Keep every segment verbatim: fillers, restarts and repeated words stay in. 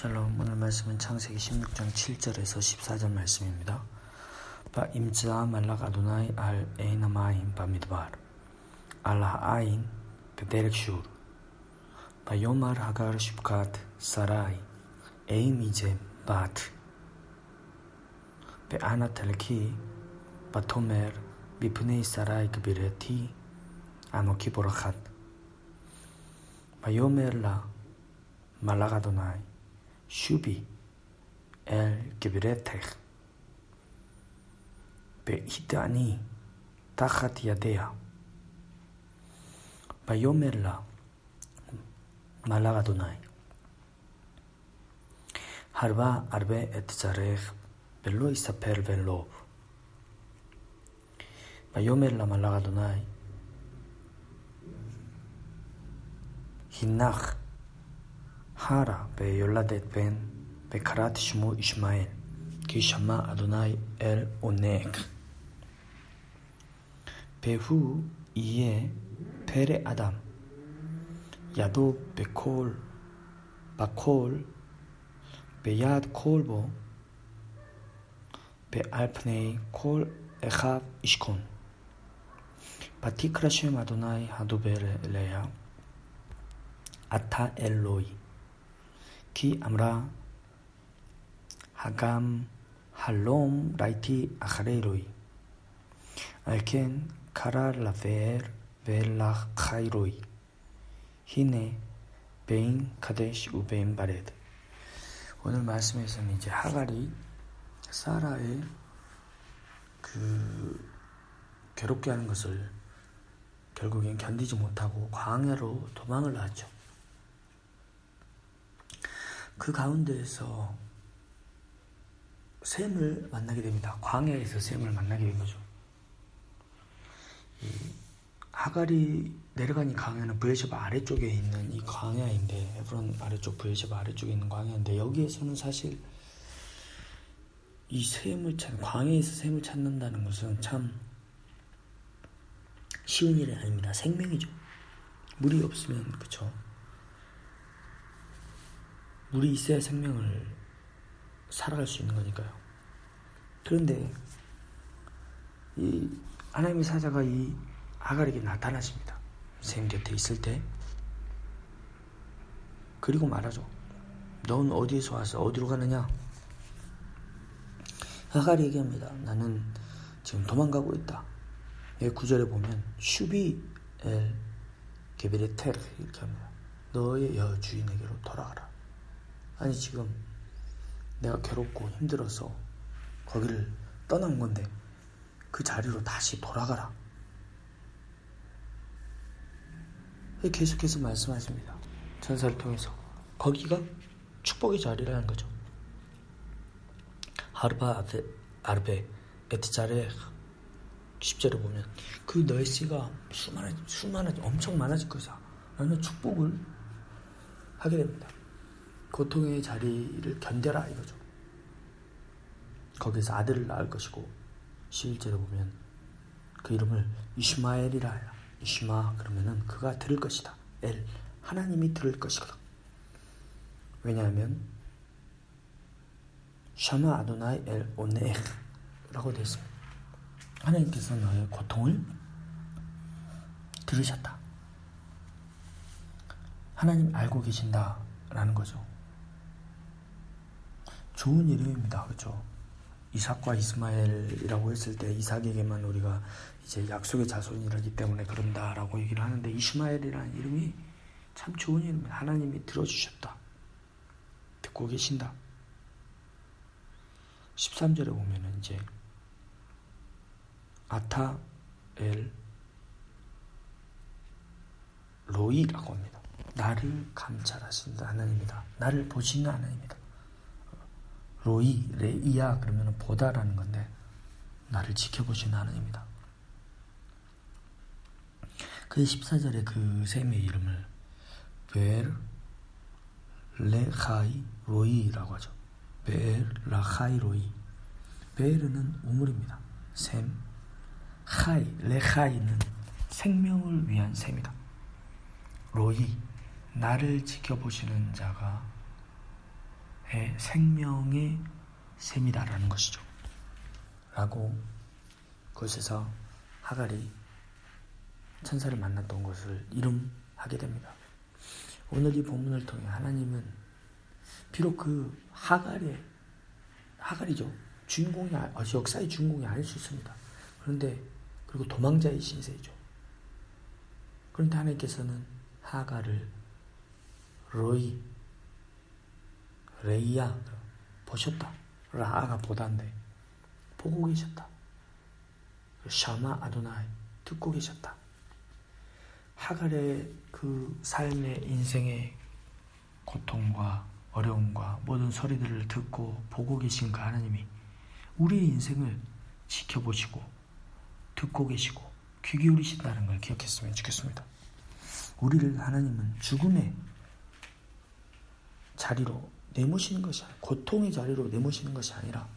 샬롬. 오늘 말씀은 창세기 십육 장 칠 절에서 십사 절 말씀입니다. 바임자 말락 아도나이 알 에이나마임 바미드발 알하아인 베데렉슈르 바요말 하갈 슈프갓 사라이 에이미제 바트 베아나텔키 바토메르 비프네이 사라이 그비레티 아노키 보라핫 바요메르라 말락 아도나이 슈비 엘 기비reteh 베이다니 타핫 야데야 바요메 라 말락 아도나이 하르바 아르베 엣 자렉 벨로이'스אפל 벨롭 바요메 라 말락 아도나이 힌낙 하라 베율라댓 벤 베카랏 שמו ישמעאל קישמה אדוני אל עונג והוא יהיה פרא אדם ידו בכול בכול ביד קולבו באלפני כל echab אישכון פתי קרשם אדוני hadober לאה עתה אלוי כי אמרה הגם חלום ראיתי אחרי רוי על כן קרא לבאר beerlahairoi הנה בין קדש ובין ברד. 오늘 말씀에서는 이제 하갈이 사라의 그 괴롭게 하는 것을 결국엔 견디지 못하고 광야로 도망을 나왔죠. 그 가운데에서 샘을 만나게 됩니다. 광야에서 샘을 만나게 된 거죠. 이 하갈이 내려간 이 광야는 브에르샤바 아래쪽에 있는 이 광야인데, 에브론 아래쪽 브에르샤바 아래쪽에 있는 광야인데, 여기에서는 사실 이 샘을 찾는, 광야에서 샘을 찾는다는 것은 참 쉬운 일이 아닙니다. 생명이죠. 물이 없으면, 그쵸? 물이 있어야 생명을 살아갈 수 있는 거니까요. 그런데 이 하나님의 사자가 이 하갈에게 나타나십니다. 샘 곁에 있을 때. 그리고 말하죠. 넌 어디에서 와서 어디로 가느냐? 하갈이 얘기합니다. 나는 지금 도망가고 있다. 구절에 보면 슈비 엘 기비reteh 이렇게 합니다. 너의 여주인에게로 돌아가라. 아니 지금 내가 괴롭고 힘들어서 거기를 떠난 건데 그 자리로 다시 돌아가라. 계속해서 말씀하십니다. 천사를 통해서. 거기가 축복의 자리라는 거죠. 하르바 아르베 에트자렉 십 절에 보면 그 너의 씨가 수많아, 수많아, 엄청 많아질 것이다. 라는 축복을 하게 됩니다. 고통의 자리를 견뎌라 이거죠. 거기에서 아들을 낳을 것이고 십일 절에 보면 그 이름을 이스마엘이라 해라. 이스마 그러면은 그가 들을 것이다. 엘 하나님이 들을 것이다. 왜냐하면 샤마 아도나이 엘 오네 라고 되어 있습니다. 하나님께서 너의 고통을 들으셨다. 하나님 알고 계신다 라는 거죠. 좋은 이름입니다. 그렇죠? 이삭과 이스마엘이라고 했을 때 이삭에게만 우리가 이제 약속의 자손이라기 때문에 그런다라고 얘기를 하는데 이스마엘이라는 이름이 참 좋은 이름입니다. 하나님이 들어주셨다. 듣고 계신다. 십삼 절에 보면은 이제 아타 엘 로이라고 합니다. 나를 감찰하신다 하나님이다. 나를 보시는 하나님이다. 로이, 레이야 그러면 보다라는 건데 나를 지켜보시는 하나님이다. 그 십사 절에 그 샘의 이름을 베erlahairoi 라고 하죠. 베erlahairoi 베르는 우물입니다. 샘, 하이, 레하이는 생명을 위한 샘이다. 로이, 나를 지켜보시는 자가 생명의 샘이다라는 것이죠. 라고 그곳에서 하갈이 천사를 만났던 것을 이름하게 됩니다. 오늘 이 본문을 통해 하나님은 비록 그 하갈의 하갈이죠. 주인공이 역사의 주인공이 아닐 수 있습니다. 그런데 그리고 도망자의 신세이죠. 그런데 하나님께서는 하갈을 로이 레이야 보셨다. 라아가 보다인데 보고 계셨다. 샤마 아도나이 듣고 계셨다. 하갈의 그 삶의 인생의 고통과 어려움과 모든 소리들을 듣고 보고 계신 그 하나님이 우리의 인생을 지켜보시고 듣고 계시고 귀 기울이신다는 걸 기억했으면 좋겠습니다. 우리를 하나님은 죽음의 자리로 내모시는 것이 아니라 고통의 자리로 내모시는 것이 아니라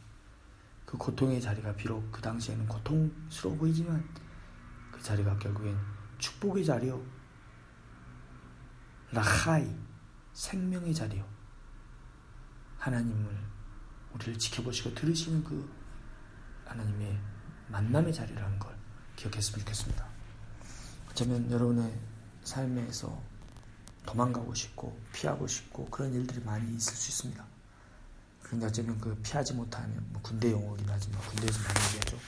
그 고통의 자리가 비록 그 당시에는 고통스러워 보이지만 그 자리가 결국엔 축복의 자리요 라하이 생명의 자리요 하나님을 우리를 지켜보시고 들으시는 그 하나님의 만남의 자리라는 걸 기억했으면 좋겠습니다. 어쩌면 여러분의 삶에서 도망가고 싶고 피하고 싶고 그런 일들이 많이 있을 수 있습니다. 그런데 어쩌면 그 피하지 못하면 뭐 군대 용어긴 하지만 군대에서 많이 얘기하죠.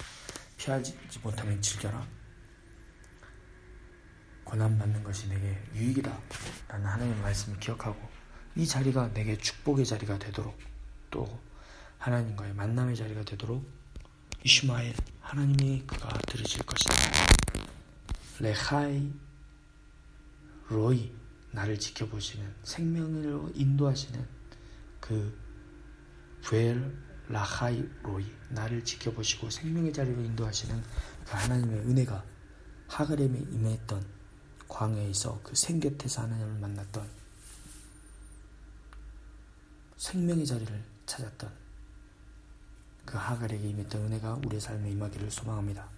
피하지 못하면 즐겨라. 고난받는 것이 내게 유익이다 라는 하나님의 말씀을 기억하고 이 자리가 내게 축복의 자리가 되도록 또 하나님과의 만남의 자리가 되도록 이슈마엘 하나님이 그가 들으실 것이다. 레하이 로이 나를 지켜보시는 생명으로 인도하시는 그 베일라하이로이 나를 지켜보시고 생명의 자리로 인도하시는 그 하나님의 은혜가 하갈에게 임했던 광야에서 그 생곁에서 하나님을 만났던 생명의 자리를 찾았던 그 하갈에게 임했던 은혜가 우리의 삶에 임하기를 소망합니다.